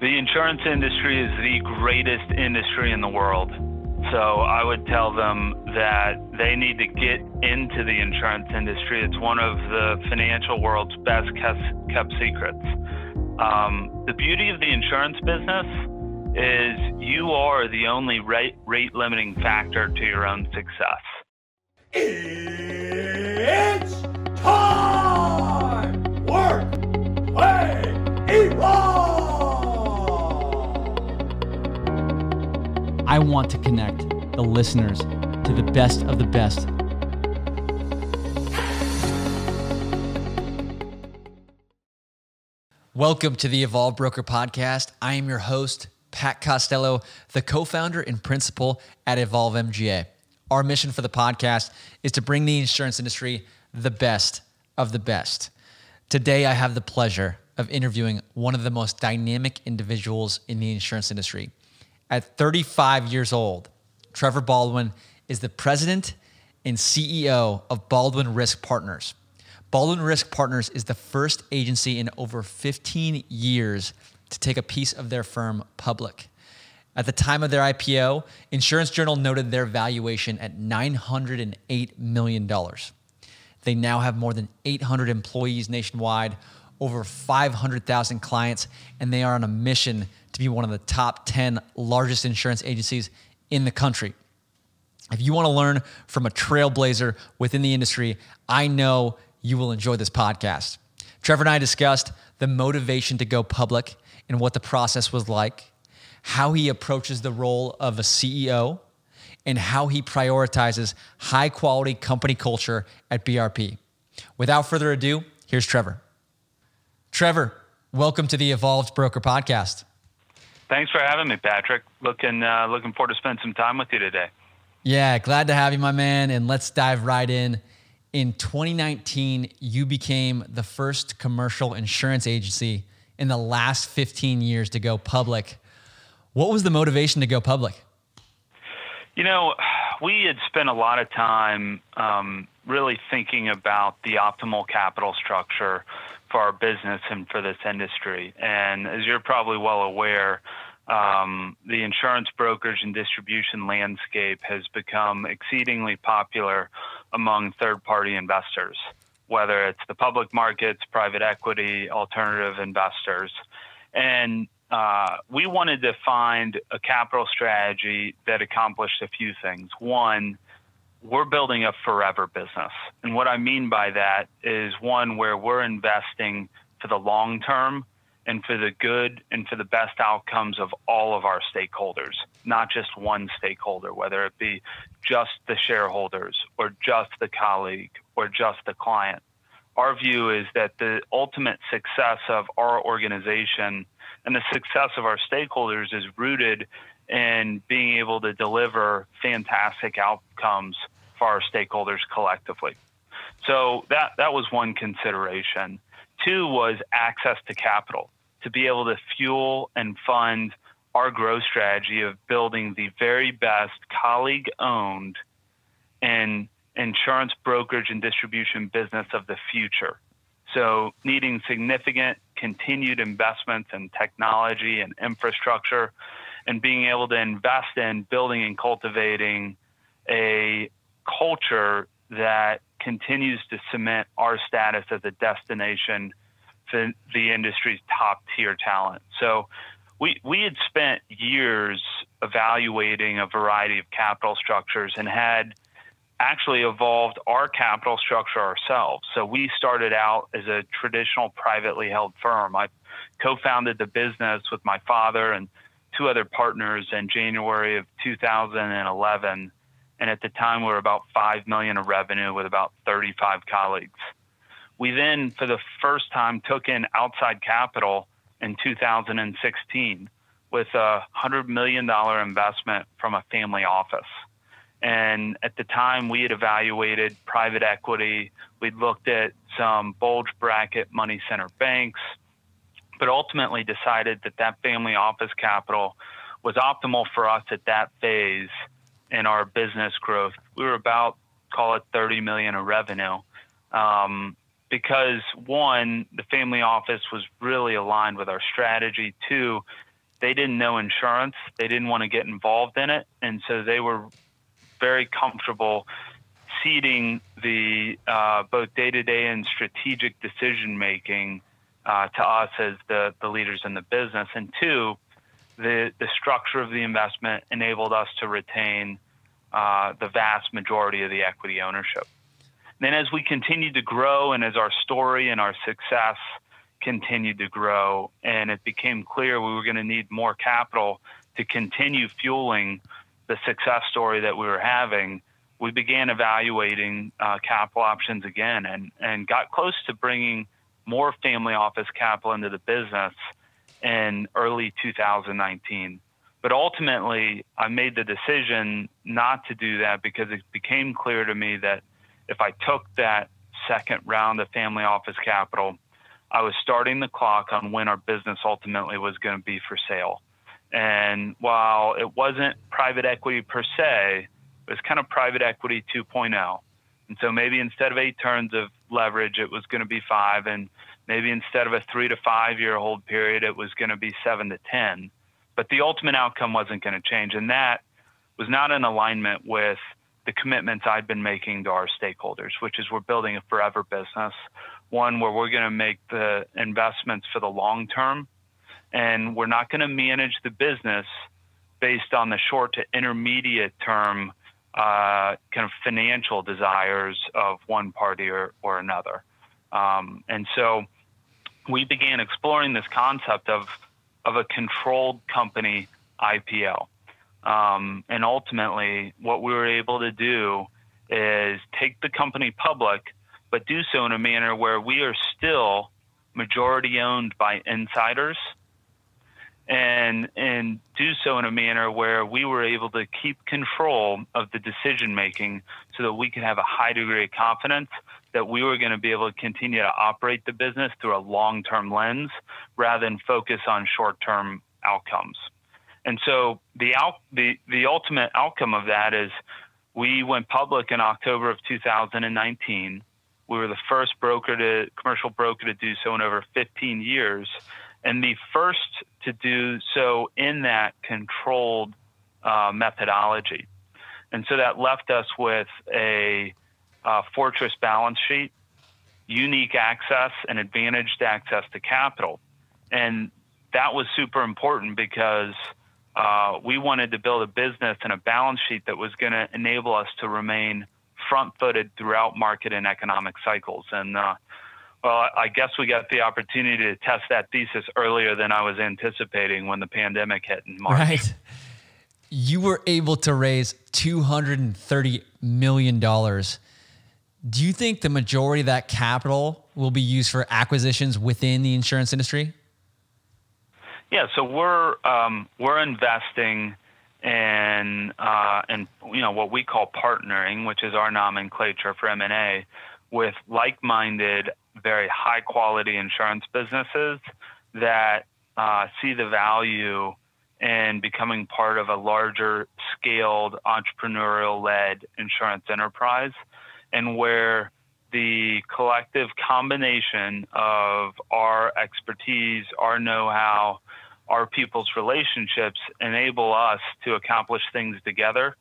The insurance industry is the greatest industry in the world. So I would tell them that they need to get into the insurance industry. It's one of the financial world's best kept secrets. The beauty of the insurance business is you are the only rate limiting factor to your own success. It's time! Work! Play! Evolve! I want to connect the listeners to the best of the best. Welcome to the Evolve Broker Podcast. I am your host, Pat Costello, the co-founder and principal at Evolve MGA. Our mission for the podcast is to bring the insurance industry the best of the best. Today, I have the pleasure of interviewing one of the most dynamic individuals in the insurance industry. At 35 years old, Trevor Baldwin is the president and CEO of Baldwin Risk Partners. Baldwin Risk Partners is the first agency in over 15 years to take a piece of their firm public. At the time of their IPO, Insurance Journal noted their valuation at $908 million. They now have more than 800 employees nationwide, over 500,000 clients, and they are on a mission to be one of the top 10 largest insurance agencies in the country. If you want to learn from a trailblazer within the industry, I know you will enjoy this podcast. Trevor and I discussed the motivation to go public and what the process was like, how he approaches the role of a CEO, and how he prioritizes high-quality company culture at BRP. Without further ado, here's Trevor. Trevor, welcome to the Evolved Broker Podcast. Thanks for having me, Patrick. Looking forward to spend some time with you today. Yeah, glad to have you, my man. And let's dive right in. In 2019, you became the first commercial insurance agency in the last 15 years to go public. What was the motivation to go public? You know, we had spent a lot of time really thinking about the optimal capital structure for our business and for this industry. And as you're probably well aware, the insurance brokerage and distribution landscape has become exceedingly popular among third-party investors, whether it's the public markets, private equity, alternative investors. And we wanted to find a capital strategy that accomplished a few things. One, we're building a forever business. And what I mean by that is one where we're investing for the long term and for the good and for the best outcomes of all of our stakeholders, not just one stakeholder, whether it be just the shareholders or just the colleague or just the client. Our view is that the ultimate success of our organization and the success of our stakeholders is rooted and being able to deliver fantastic outcomes for our stakeholders collectively. So that was one consideration. Two was access to capital, to be able to fuel and fund our growth strategy of building the very best colleague-owned and insurance brokerage and distribution business of the future. So needing significant continued investments in technology and infrastructure, and being able to invest in building and cultivating a culture that continues to cement our status as a destination for the industry's top tier talent. So we had spent years evaluating a variety of capital structures and had actually evolved our capital structure ourselves. So we started out as a traditional privately held firm. I co-founded the business with my father and two other partners in January of 2011. And at the time, we were about $5 million in revenue with about 35 colleagues. We then, for the first time, took in outside capital in 2016 with a $100 million investment from a family office. And at the time, we had evaluated private equity. We'd looked at some bulge bracket money center banks, but ultimately decided that family office capital was optimal for us at that phase in our business growth. We were about, call it $30 million in revenue, because one, the family office was really aligned with our strategy. Two, they didn't know insurance. They didn't want to get involved in it. And so they were very comfortable ceding the both day-to-day and strategic decision-making to us as the leaders in the business. And two, the structure of the investment enabled us to retain the vast majority of the equity ownership. Then as we continued to grow and as our story and our success continued to grow and it became clear we were going to need more capital to continue fueling the success story that we were having, we began evaluating capital options again and got close to bringing more family office capital into the business in early 2019. But ultimately, I made the decision not to do that because it became clear to me that if I took that second round of family office capital, I was starting the clock on when our business ultimately was going to be for sale. And while it wasn't private equity per se, it was kind of private equity 2.0. And so maybe instead of 8 turns of leverage, it was going to be 5. And maybe instead of a 3 to 5 year hold period, it was going to be 7 to 10. But the ultimate outcome wasn't going to change. And that was not in alignment with the commitments I'd been making to our stakeholders, which is we're building a forever business, one where we're going to make the investments for the long term, and we're not going to manage the business based on the short to intermediate term kind of financial desires of one party or another. And so we began exploring this concept of a controlled company IPO. And ultimately, what we were able to do is take the company public, but do so in a manner where we are still majority owned by insiders, and do so in a manner where we were able to keep control of the decision making so that we could have a high degree of confidence that we were going to be able to continue to operate the business through a long-term lens rather than focus on short-term outcomes. And so the ultimate outcome of that is we went public in October of 2019. We were the first commercial broker to do so in over 15 years, and the first to do so in that controlled methodology. And so that left us with a fortress balance sheet, unique access, and advantaged access to capital. And that was super important because we wanted to build a business and a balance sheet that was going to enable us to remain front-footed throughout market and economic cycles. And, well, I guess we got the opportunity to test that thesis earlier than I was anticipating when the pandemic hit in March. Right. You were able to raise $230 million. Do you think the majority of that capital will be used for acquisitions within the insurance industry? Yeah, so we're investing in what we call partnering, which is our nomenclature for M&A, with like-minded, very high-quality insurance businesses that see the value in becoming part of a larger, scaled, entrepreneurial-led insurance enterprise, and where the collective combination of our expertise, our know-how, our people's relationships enable us to accomplish things together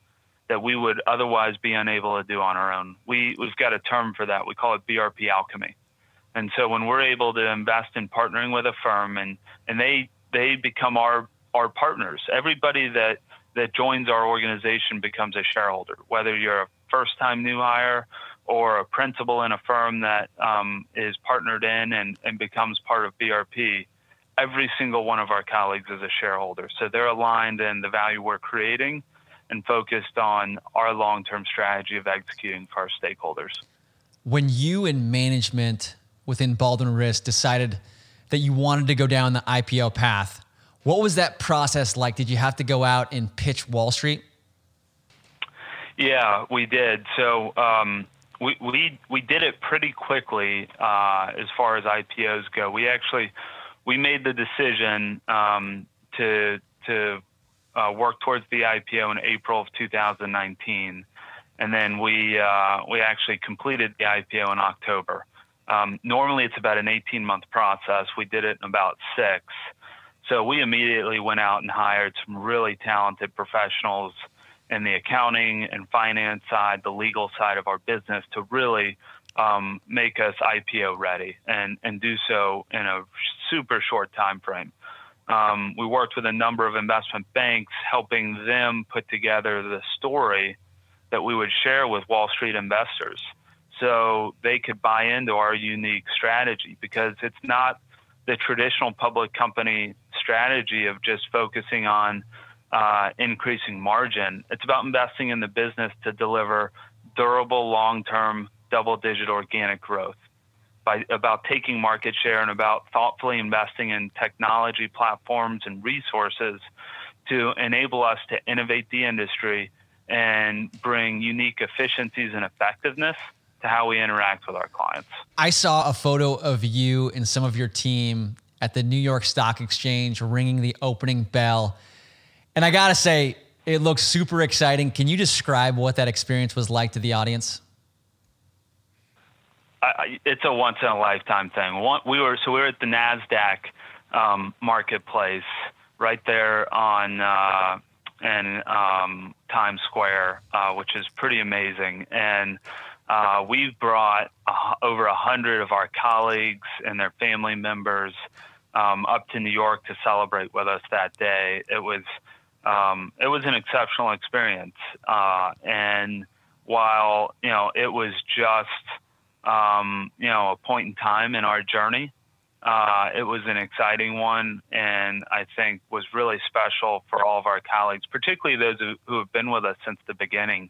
that we would otherwise be unable to do on our own. We've got a term for that. We call it BRP alchemy. And so when we're able to invest in partnering with a firm and they become our partners, everybody that joins our organization becomes a shareholder, whether you're a first-time new hire or a principal in a firm that is partnered in and becomes part of BRP, every single one of our colleagues is a shareholder. So they're aligned in the value we're creating and focused on our long-term strategy of executing for our stakeholders. When you and management within Baldwin Risk decided that you wanted to go down the IPO path, what was that process like? Did you have to go out and pitch Wall Street? Yeah, we did. So we did it pretty quickly as far as IPOs go. We made the decision to work towards the IPO in April of 2019, and then we actually completed the IPO in October. Normally, it's about an 18-month process. We did it in about 6. So we immediately went out and hired some really talented professionals in the accounting and finance side, the legal side of our business, to really make us IPO ready and do so in a super short time frame. We worked with a number of investment banks, helping them put together the story that we would share with Wall Street investors so they could buy into our unique strategy, because it's not the traditional public company strategy of just focusing on increasing margin. It's about investing in the business to deliver durable, long-term, double-digit organic growth, about taking market share and about thoughtfully investing in technology platforms and resources to enable us to innovate the industry and bring unique efficiencies and effectiveness to how we interact with our clients. I saw a photo of you and some of your team at the New York Stock Exchange ringing the opening bell. And I gotta say, it looks super exciting. Can you describe what that experience was like to the audience? It's a once in a lifetime thing. We were at the NASDAQ marketplace right there on Times Square, which is pretty amazing. And we've brought over 100 of our colleagues and their family members up to New York to celebrate with us that day. It was an exceptional experience, and while it was just a point in time in our journey, it was an exciting one, and I think was really special for all of our colleagues, particularly those who have been with us since the beginning,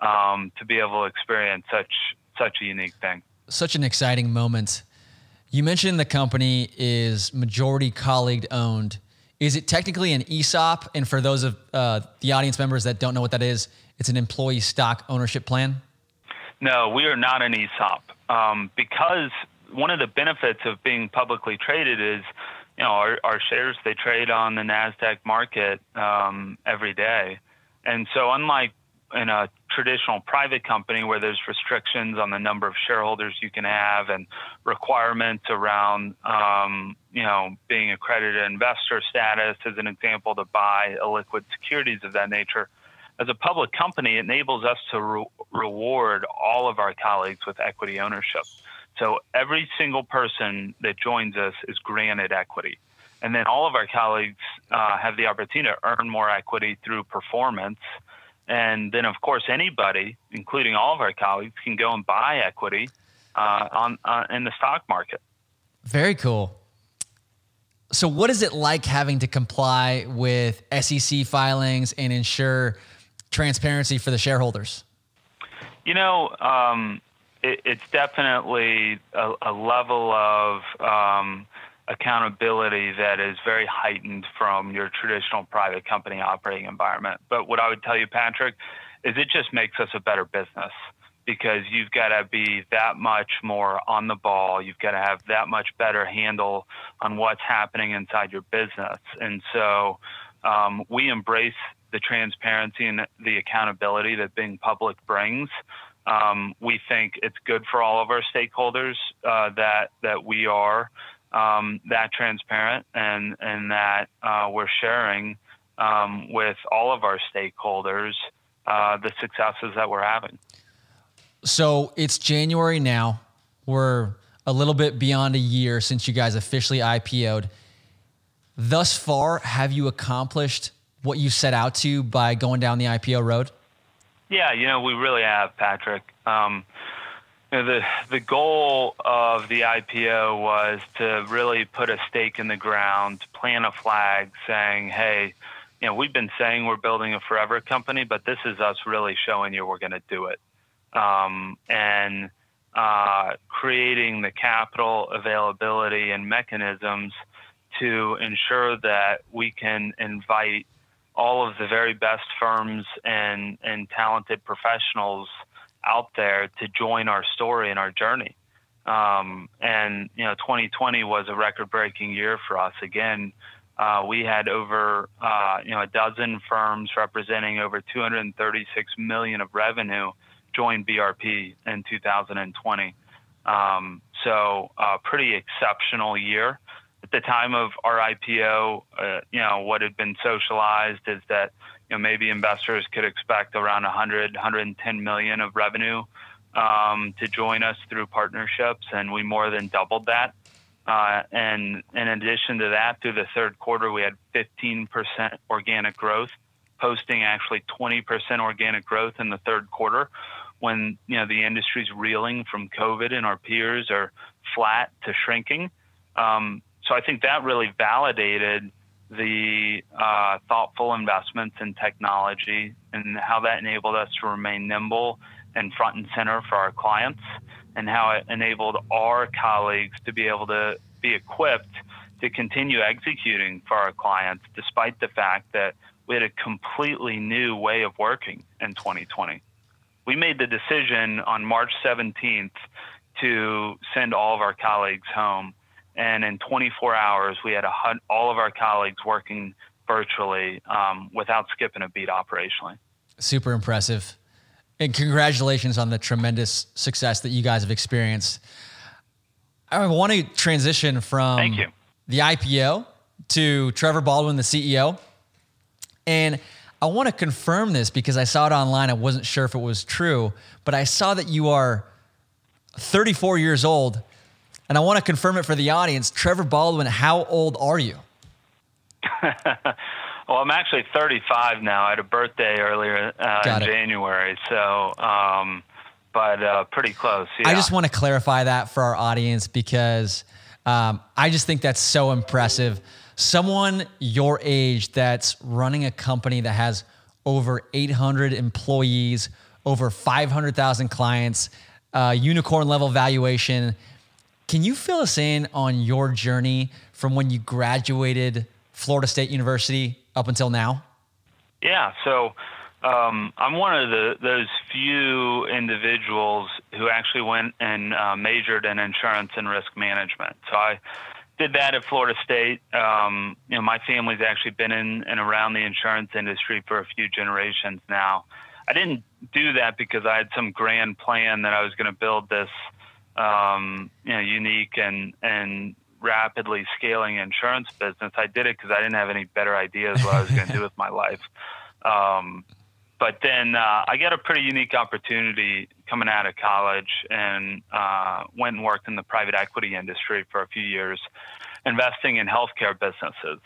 to be able to experience such a unique thing. Such an exciting moment. You mentioned the company is majority colleague owned. Is it technically an ESOP? And for those of the audience members that don't know what that is, it's an employee stock ownership plan? No, we are not an ESOP, because one of the benefits of being publicly traded is, our shares, they trade on the NASDAQ market every day. And so unlike in a traditional private company where there's restrictions on the number of shareholders you can have and requirements around, being accredited investor status, as an example, to buy illiquid securities of that nature, as a public company, it enables us to reward all of our colleagues with equity ownership. So every single person that joins us is granted equity. And then all of our colleagues have the opportunity to earn more equity through performance. And then, of course, anybody, including all of our colleagues, can go and buy equity in the stock market. Very cool. So what is it like having to comply with SEC filings and ensure transparency for the shareholders? It's definitely a level of accountability that is very heightened from your traditional private company operating environment. But what I would tell you, Patrick, is it just makes us a better business, because you've got to be that much more on the ball. You've got to have that much better handle on what's happening inside your business. And so we embrace the transparency and the accountability that being public brings. We think it's good for all of our stakeholders that we are that transparent and that we're sharing with all of our stakeholders the successes that we're having. So it's January now. We're a little bit beyond a year since you guys officially IPO'd. Thus far, have you accomplished what you set out to by going down the IPO road? Yeah, we really have, Patrick. The goal of the IPO was to really put a stake in the ground, plant a flag saying, hey, we've been saying we're building a forever company, but this is us really showing you we're going to do it. And creating the capital availability and mechanisms to ensure that we can invite all of the very best firms and talented professionals out there to join our story and our journey. 2020 was a record-breaking year for us. Again, we had over, a dozen firms representing over $236 million of revenue joined BRP in 2020. Pretty exceptional year. It's the time of our IPO, what had been socialized is that, maybe investors could expect around $100-110 million of revenue to join us through partnerships, and we more than doubled that. And in addition to that, through the third quarter, we had 15% organic growth, posting actually 20% organic growth in the third quarter, when the industry's reeling from COVID and our peers are flat to shrinking. So I think that really validated the thoughtful investments in technology and how that enabled us to remain nimble and front and center for our clients, and how it enabled our colleagues to be able to be equipped to continue executing for our clients, despite the fact that we had a completely new way of working in 2020. We made the decision on March 17th to send all of our colleagues home. And in 24 hours, we had all of our colleagues working virtually without skipping a beat operationally. Super impressive. And congratulations on the tremendous success that you guys have experienced. I want to transition from the IPO to Trevor Baldwin, the CEO. And I want to confirm this because I saw it online. I wasn't sure if it was true, but I saw that you are 34 years old. And I want to confirm it for the audience. Trevor Baldwin, how old are you? Well, I'm actually 35 now. I had a birthday earlier in January, so but pretty close. Yeah. I just want to clarify that for our audience because I just think that's so impressive. Someone your age that's running a company that has over 800 employees, over 500,000 clients, unicorn level valuation. Can you fill us in on your journey from when you graduated Florida State University up until now? Yeah. So I'm one of those few individuals who actually went and majored in insurance and risk management. So I did that at Florida State. My family's actually been in and around the insurance industry for a few generations now. I didn't do that because I had some grand plan that I was going to build this unique and rapidly scaling insurance business. I did it because I didn't have any better ideas what I was going to do with my life. But then I got a pretty unique opportunity coming out of college and went and worked in the private equity industry for a few years, investing in healthcare businesses.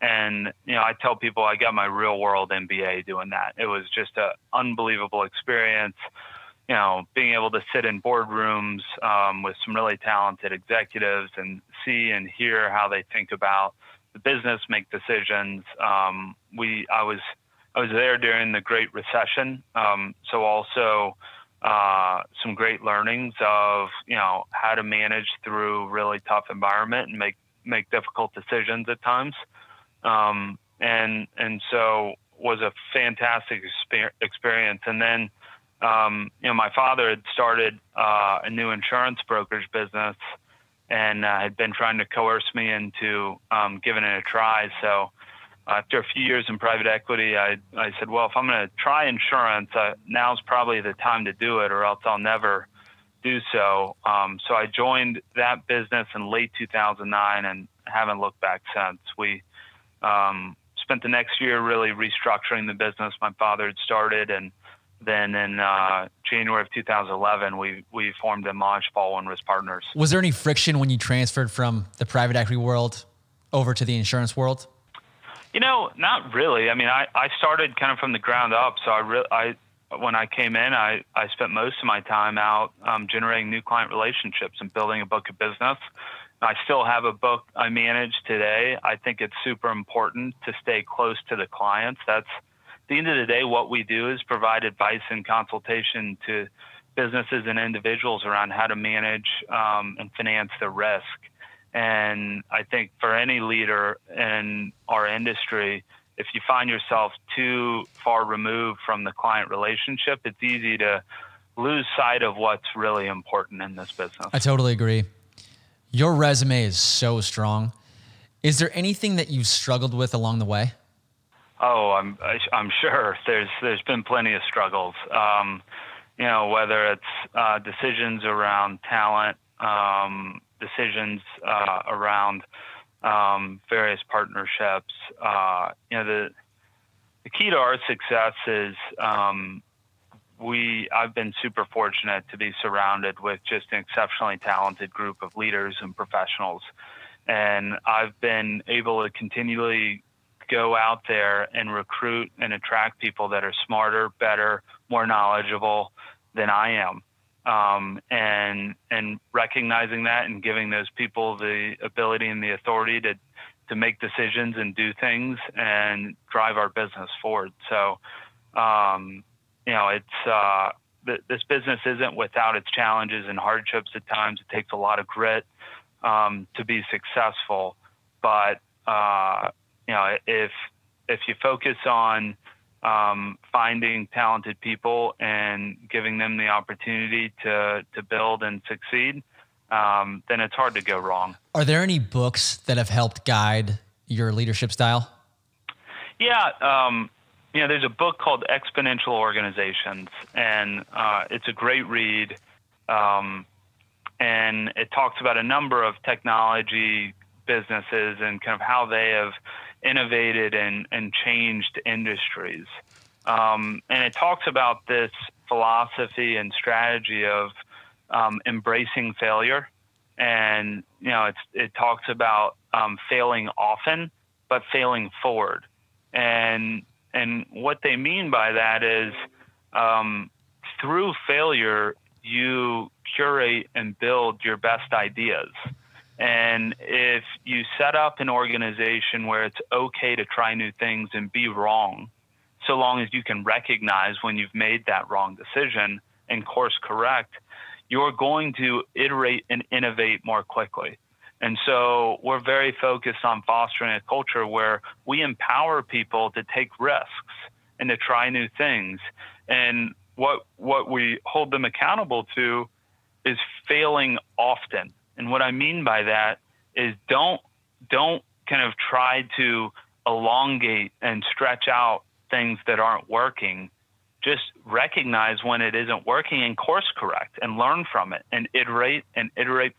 And I tell people I got my real world MBA doing that. It was just an unbelievable experience. Being able to sit in boardrooms with some really talented executives and see and hear how they think about the business, make decisions. I was there during the Great Recession, so also some great learnings of how to manage through really tough environment and make difficult decisions at times, and so was a fantastic experience. And then. My father had started a new insurance brokerage business and had been trying to coerce me into giving it a try. So after a few years in private equity, I said, well, if I'm going to try insurance, now's probably the time to do it or else I'll never do so. So I joined that business in late 2009 and haven't looked back since. We spent the next year really restructuring the business my father had started, and then in January of 2011, we formed and launched Baldwin Risk Partners. Was there any friction when you transferred from the private equity world over to the insurance world? Not really. I mean, I started kind of from the ground up. So when I came in, I spent most of my time out generating new client relationships and building a book of business. I still have a book I manage today. I think it's super important to stay close to the clients. At the end of the day, what we do is provide advice and consultation to businesses and individuals around how to manage and finance their risk. And I think for any leader in our industry, if you find yourself too far removed from the client relationship, it's easy to lose sight of what's really important in this business. I totally agree. Your resume is so strong. Is there anything that you've struggled with along the way? Oh, I'm sure there's been plenty of struggles, whether it's decisions around talent, decisions around various partnerships. The key to our success is I've been super fortunate to be surrounded with just an exceptionally talented group of leaders and professionals. And I've been able to continually go out there and recruit and attract people that are smarter, better, more knowledgeable than I am. And recognizing that and giving those people the ability and the authority to make decisions and do things and drive our business forward. So, this business isn't without its challenges and hardships at times. It takes a lot of grit to be successful. But, if you focus on finding talented people and giving them the opportunity to build and succeed, then it's hard to go wrong. Are there any books that have helped guide your leadership style? Yeah. There's a book called Exponential Organizations, and it's a great read. And it talks about a number of technology businesses and kind of how they have innovated and changed industries. And it talks about this philosophy and strategy of embracing failure. And, it talks about failing often, but failing forward. And what they mean by that is through failure, you curate and build your best ideas. And if you set up an organization where it's okay to try new things and be wrong, so long as you can recognize when you've made that wrong decision and course correct, you're going to iterate and innovate more quickly. And so we're very focused on fostering a culture where we empower people to take risks and to try new things. And what we hold them accountable to is failing often. And what I mean by that is don't kind of try to elongate and stretch out things that aren't working. Just recognize when it isn't working and course correct and learn from it and iterate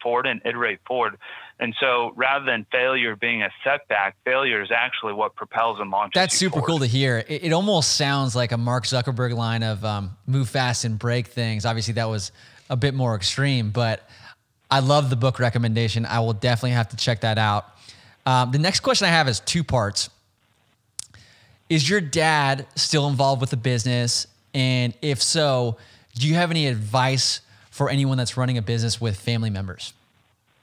forward and iterate forward. And so rather than failure being a setback, failure is actually what propels and launches you forward. That's super cool to hear. It almost sounds like a Mark Zuckerberg line of move fast and break things. Obviously that was a bit more extreme, but I love the book recommendation. I will definitely have to check that out. The next question I have is two parts. Is your dad still involved with the business? And if so, do you have any advice for anyone that's running a business with family members?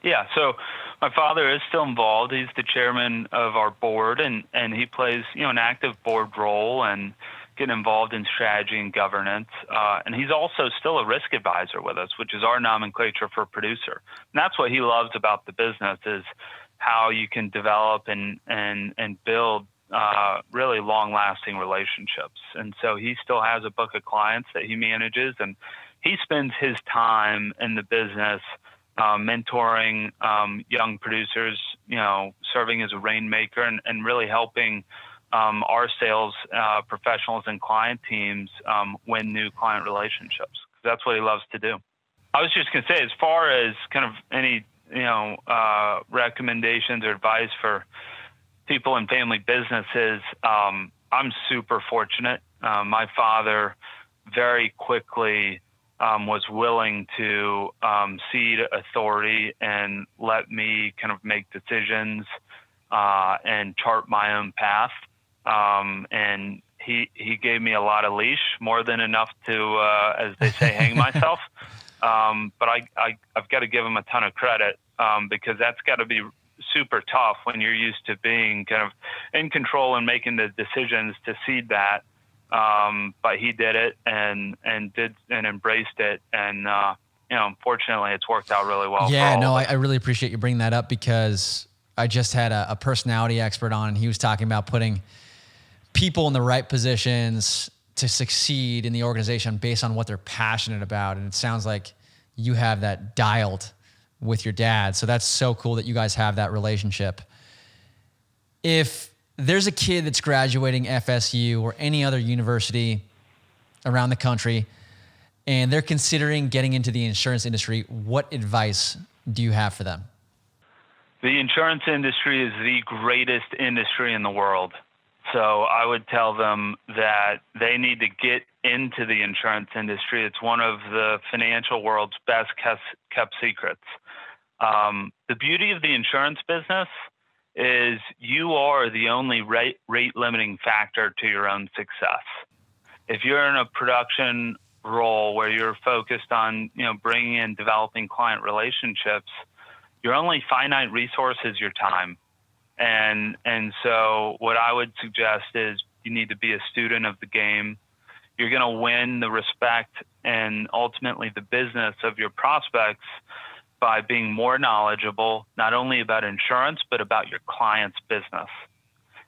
Yeah, so my father is still involved. He's the chairman of our board, and he plays an active board role and getting involved in strategy and governance. And he's also still a risk advisor with us, which is our nomenclature for producer. And that's what he loves about the business is how you can develop and build really long-lasting relationships. And so he still has a book of clients that he manages, and he spends his time in the business mentoring young producers, serving as a rainmaker and really helping our sales professionals and client teams win new client relationships. That's what he loves to do. I was just going to say, as far as kind of any recommendations or advice for people in family businesses, I'm super fortunate. My father very quickly was willing to cede authority and let me kind of make decisions and chart my own path. And he gave me a lot of leash, more than enough to, as they say, hang myself. But I've got to give him a ton of credit, because that's got to be super tough when you're used to being kind of in control and making the decisions to cede that. But he did it and embraced it. And, unfortunately it's worked out really well. Yeah, no, I really appreciate you bringing that up, because I just had a personality expert on, and he was talking about putting people in the right positions to succeed in the organization based on what they're passionate about. And it sounds like you have that dialed with your dad. So that's so cool that you guys have that relationship. If there's a kid that's graduating FSU or any other university around the country, and they're considering getting into the insurance industry, what advice do you have for them? The insurance industry is the greatest industry in the world. So I would tell them that they need to get into the insurance industry. It's one of the financial world's best kept secrets. The beauty of the insurance business is you are the only rate limiting factor to your own success. If you're in a production role where you're focused on, bringing in developing client relationships, your only finite resource is your time. And so what I would suggest is you need to be a student of the game. You're going to win the respect and ultimately the business of your prospects by being more knowledgeable, not only about insurance, but about your client's business.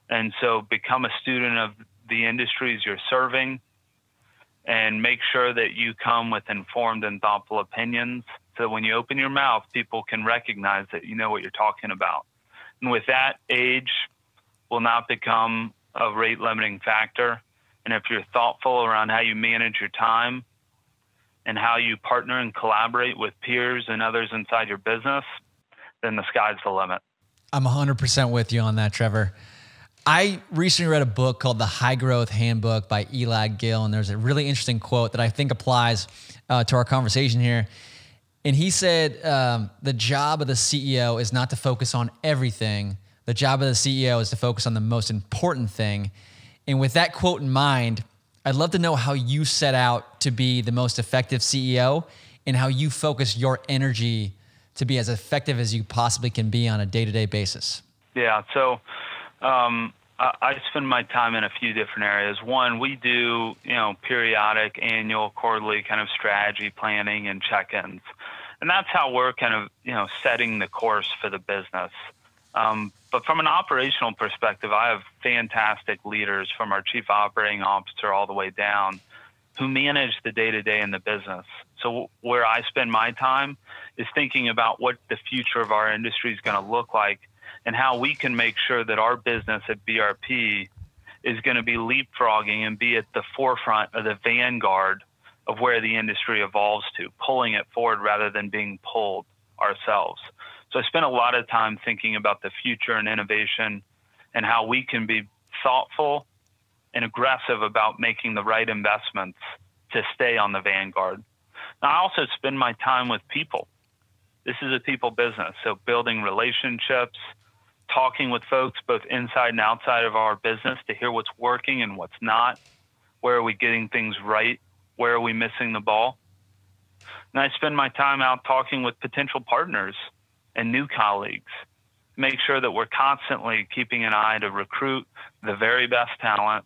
And so become a student of the industries you're serving and make sure that you come with informed and thoughtful opinions. So when you open your mouth, people can recognize that you know what you're talking about. And with that, age will not become a rate limiting factor. And if you're thoughtful around how you manage your time and how you partner and collaborate with peers and others inside your business, then the sky's the limit. I'm 100% with you on that, Trevor. I recently read a book called The High Growth Handbook by Elad Gil, and there's a really interesting quote that I think applies to our conversation here. And he said, the job of the CEO is not to focus on everything. The job of the CEO is to focus on the most important thing. And with that quote in mind, I'd love to know how you set out to be the most effective CEO and how you focus your energy to be as effective as you possibly can be on a day-to-day basis. Yeah, so I spend my time in a few different areas. One, we do, periodic, annual, quarterly kind of strategy planning and check-ins. And that's how we're kind of, setting the course for the business. But from an operational perspective, I have fantastic leaders from our chief operating officer all the way down who manage the day-to-day in the business. So where I spend my time is thinking about what the future of our industry is going to look like and how we can make sure that our business at BRP is going to be leapfrogging and be at the forefront or the vanguard of where the industry evolves to, pulling it forward rather than being pulled ourselves. So I spent a lot of time thinking about the future and innovation and how we can be thoughtful and aggressive about making the right investments to stay on the vanguard. Now, I also spend my time with people. This is a people business, so building relationships, talking with folks both inside and outside of our business to hear what's working and what's not, where are we getting things right, where are we missing the ball. And I spend my time out talking with potential partners and new colleagues. Make sure that we're constantly keeping an eye to recruit the very best talent,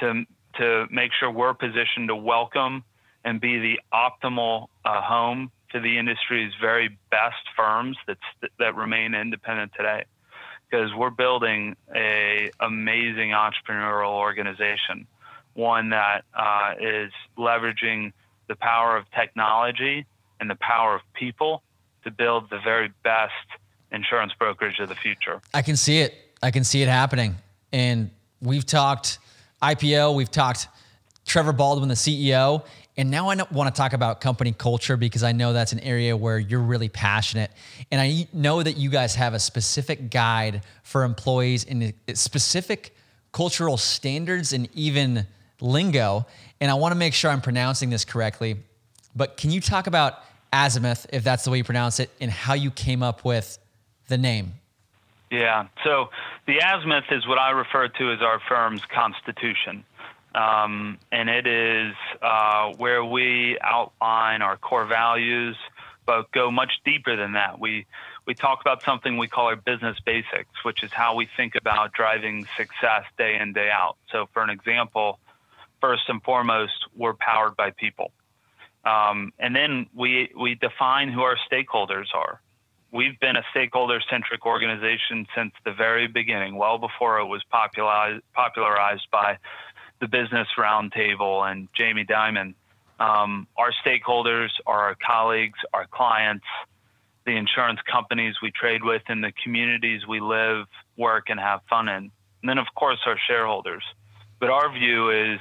to make sure we're positioned to welcome and be the optimal home to the industry's very best firms that remain independent today. Because we're building an amazing entrepreneurial organization, one that is leveraging the power of technology and the power of people to build the very best insurance brokerage of the future. I can see it. I can see it happening. And we've talked IPO, we've talked Trevor Baldwin, the CEO, and now I want to talk about company culture because I know that's an area where you're really passionate. And I know that you guys have a specific guide for employees and specific cultural standards and even lingo. And I want to make sure I'm pronouncing this correctly, but can you talk about Azimuth, if that's the way you pronounce it, and how you came up with the name? Yeah, so the Azimuth is what I refer to as our firm's constitution. And it is where we outline our core values, but go much deeper than that. We talk about something we call our business basics, which is how we think about driving success day in, day out. So for an example, first and foremost, we're powered by people. And then we define who our stakeholders are. We've been a stakeholder-centric organization since the very beginning, well before it was popularized by the Business Roundtable and Jamie Dimon. Our stakeholders are our colleagues, our clients, the insurance companies we trade with, and the communities we live, work, and have fun in. And then, of course, our shareholders. But our view is,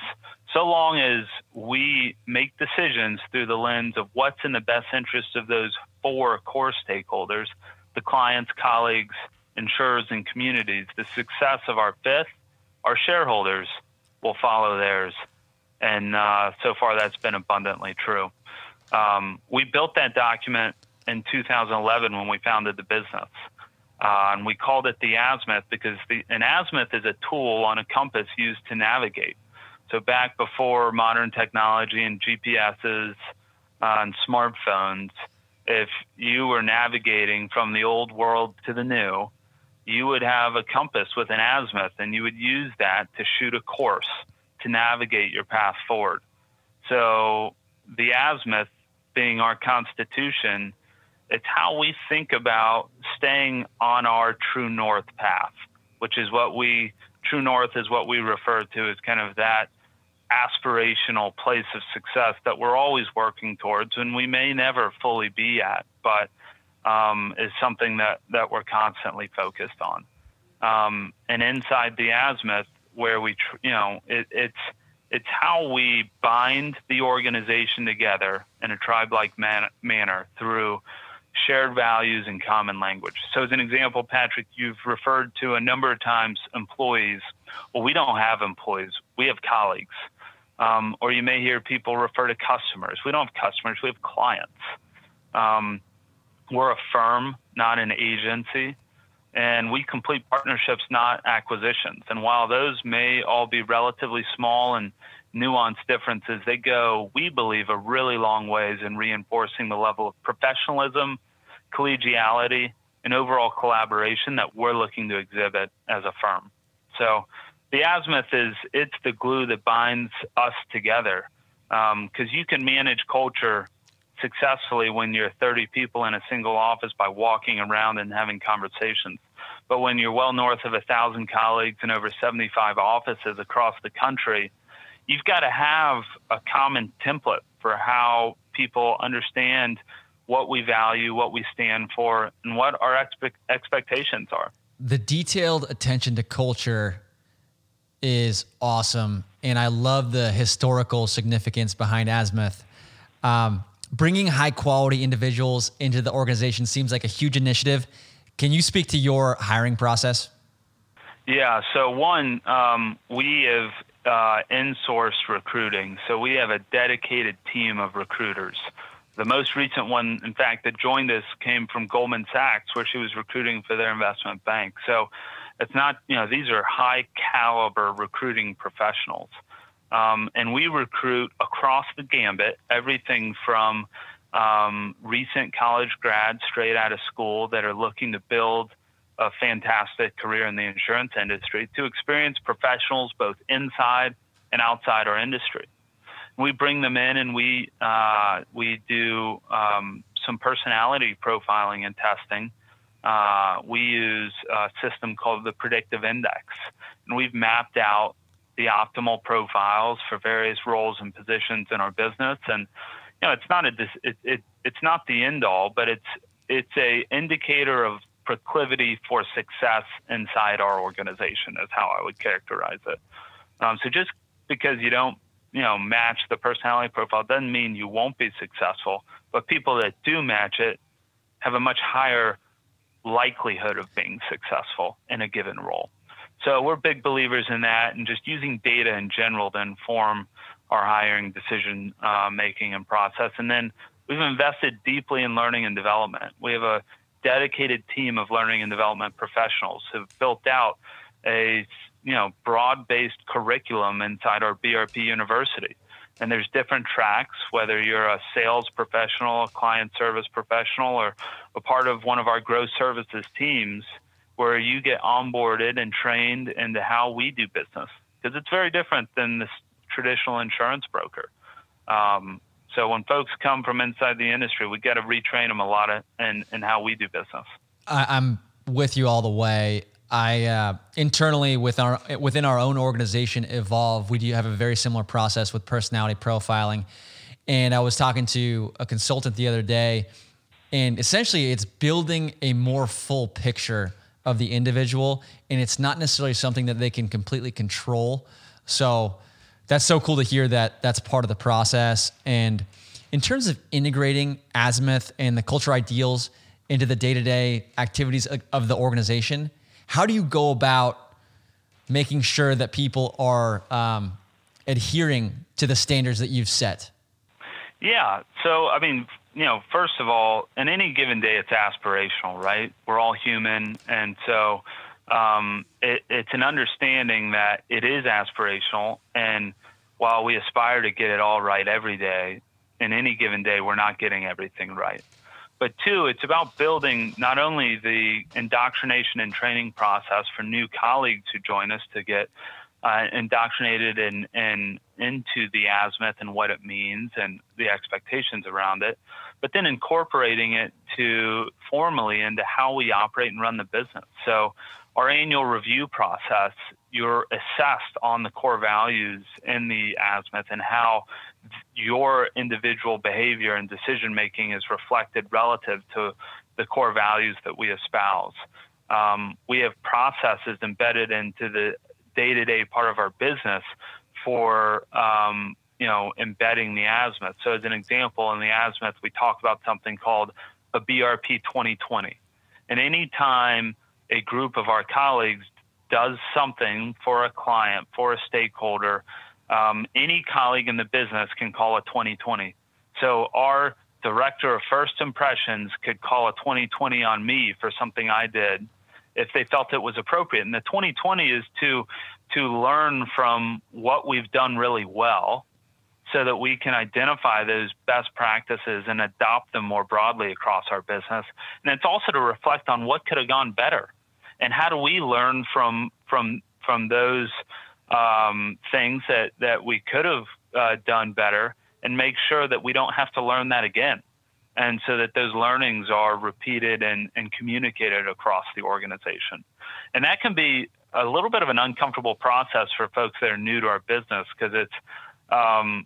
so long as we make decisions through the lens of what's in the best interest of those four core stakeholders, the clients, colleagues, insurers, and communities. The success of our fifth, our shareholders, will follow theirs. And so far, that's been abundantly true. We built that document in 2011 when we founded the business. And we called it the azimuth because an azimuth is a tool on a compass used to navigate. So back before modern technology and GPSs and smartphones, if you were navigating from the old world to the new, you would have a compass with an azimuth, and you would use that to shoot a course to navigate your path forward. So the azimuth being our constitution, it's how we think about staying on our true north path, which is what we true north is what we refer to as kind of that aspirational place of success that we're always working towards and we may never fully be at, but is something that we're constantly focused on. And inside the azimuth, where we, it's how we bind the organization together in a tribe-like manner through shared values and common language. So as an example, Patrick, you've referred to a number of times employees. Well, we don't have employees. We have colleagues. Or you may hear people refer to customers. We don't have customers. We have clients. We're a firm, not an agency. And we complete partnerships, not acquisitions. And while those may all be relatively small and nuanced differences, they go, we believe, a really long ways in reinforcing the level of professionalism, collegiality, and overall collaboration that we're looking to exhibit as a firm. So the azimuth it's the glue that binds us together, because you can manage culture successfully when you're 30 people in a single office by walking around and having conversations. But when you're well north of 1,000 colleagues and over 75 offices across the country, you've got to have a common template for how people understand what we value, what we stand for, and what our expectations are. The detailed attention to culture is awesome, and I love the historical significance behind azimuth. Bringing high-quality individuals into the organization seems like a huge initiative. Can you speak to your hiring process? Yeah, so one, we have insourced recruiting. So we have a dedicated team of recruiters. The most recent one, in fact, that joined us came from Goldman Sachs, where she was recruiting for their investment bank. So it's not, these are high-caliber recruiting professionals. And we recruit across the gambit, everything from recent college grads straight out of school that are looking to build a fantastic career in the insurance industry to experienced professionals both inside and outside our industry. We bring them in and we do some personality profiling and testing. We use a system called the Predictive Index, and we've mapped out the optimal profiles for various roles and positions in our business. And, it's not the end all, but it's a indicator of proclivity for success inside our organization is how I would characterize it. So just because you don't, match the personality profile doesn't mean you won't be successful, but people that do match it have a much higher likelihood of being successful in a given role. So we're big believers in that and just using data in general to inform our hiring decision making and process. And then we've invested deeply in learning and development. We have a dedicated team of learning and development professionals who've built out a broad-based curriculum inside our BRP University. And there's different tracks, whether you're a sales professional, a client service professional, or a part of one of our growth services teams, where you get onboarded and trained into how we do business, because it's very different than the traditional insurance broker. So when folks come from inside the industry, we got to retrain them a lot in how we do business. I'm with you all the way. I internally within our own organization, Evolve, we do have a very similar process with personality profiling. And I was talking to a consultant the other day, and essentially it's building a more full picture of the individual, and it's not necessarily something that they can completely control. So that's so cool to hear that that's part of the process. And in terms of integrating azimuth and the culture ideals into the day-to-day activities of the organization. How do you go about making sure that people are adhering to the standards that you've set? Yeah. So, I mean, you know, first of all, in any given day, it's aspirational, right? We're all human. And so it's an understanding that it is aspirational. And while we aspire to get it all right every day, in any given day, we're not getting everything right. But two, it's about building not only the indoctrination and training process for new colleagues who join us to get indoctrinated and into the azimuth and what it means and the expectations around it, but then incorporating it to formally into how we operate and run the business. So our annual review process, you're assessed on the core values in the azimuth and how your individual behavior and decision-making is reflected relative to the core values that we espouse. We have processes embedded into the day-to-day part of our business for, embedding the azimuth. So as an example, in the azimuth, we talk about something called a BRP 2020. And any time a group of our colleagues does something for a client, for a stakeholder, any colleague in the business can call a 2020. So our director of first impressions could call a 2020 on me for something I did if they felt it was appropriate. And the 2020 is to learn from what we've done really well so that we can identify those best practices and adopt them more broadly across our business. And it's also to reflect on what could have gone better and how do we learn from those things that we could have done better and make sure that we don't have to learn that again. And so that those learnings are repeated and communicated across the organization. And that can be a little bit of an uncomfortable process for folks that are new to our business because it's,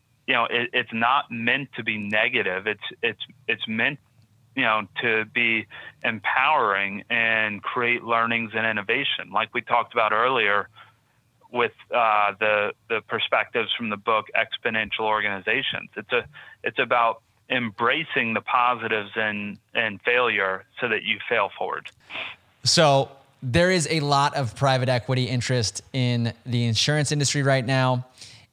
it's not meant to be negative. It's meant, to be empowering and create learnings and innovation. Like we talked about earlier with the perspectives from the book Exponential Organizations. It's about embracing the positives and failure so that you fail forward. So there is a lot of private equity interest in the insurance industry right now.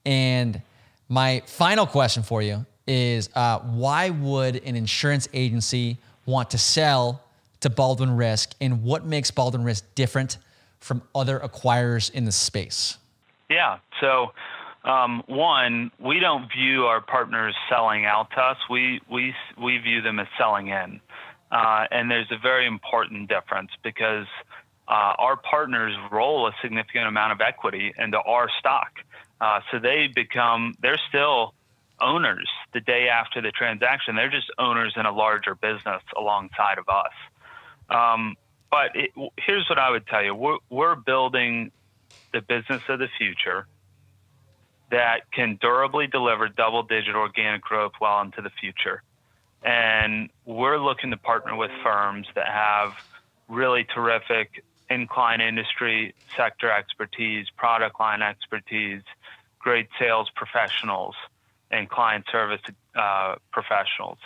And my final question for you is why would an insurance agency want to sell to Baldwin Risk, and what makes Baldwin Risk different from other acquirers in the space? Yeah. So one, we don't view our partners selling out to us. We view them as selling in. And there's a very important difference because our partners roll a significant amount of equity into our stock. So they're still owners the day after the transaction. They're just owners in a larger business alongside of us. But here's what I would tell you. We're building the business of the future that can durably deliver double-digit organic growth well into the future. And we're looking to partner with firms that have really terrific in-client industry, sector expertise, product line expertise, great sales professionals, and client service professionals.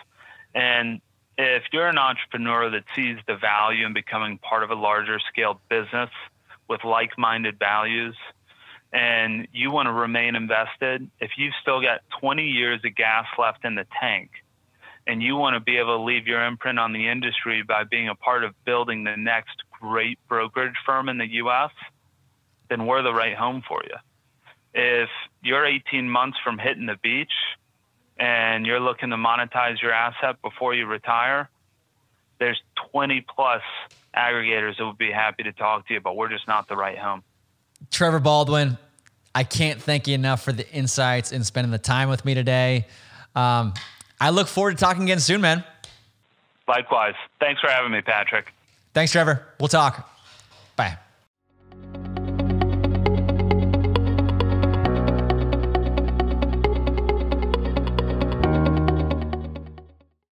And if you're an entrepreneur that sees the value in becoming part of a larger scale business with like-minded values, and you want to remain invested, if you've still got 20 years of gas left in the tank and you want to be able to leave your imprint on the industry by being a part of building the next great brokerage firm in the U.S., then we're the right home for you. If you're 18 months from hitting the beach and you're looking to monetize your asset before you retire, there's 20 plus aggregators that would be happy to talk to you, but we're just not the right home. Trevor Baldwin, I can't thank you enough for the insights and spending the time with me today. I look forward to talking again soon, man. Likewise. Thanks for having me, Patrick. Thanks, Trevor. We'll talk.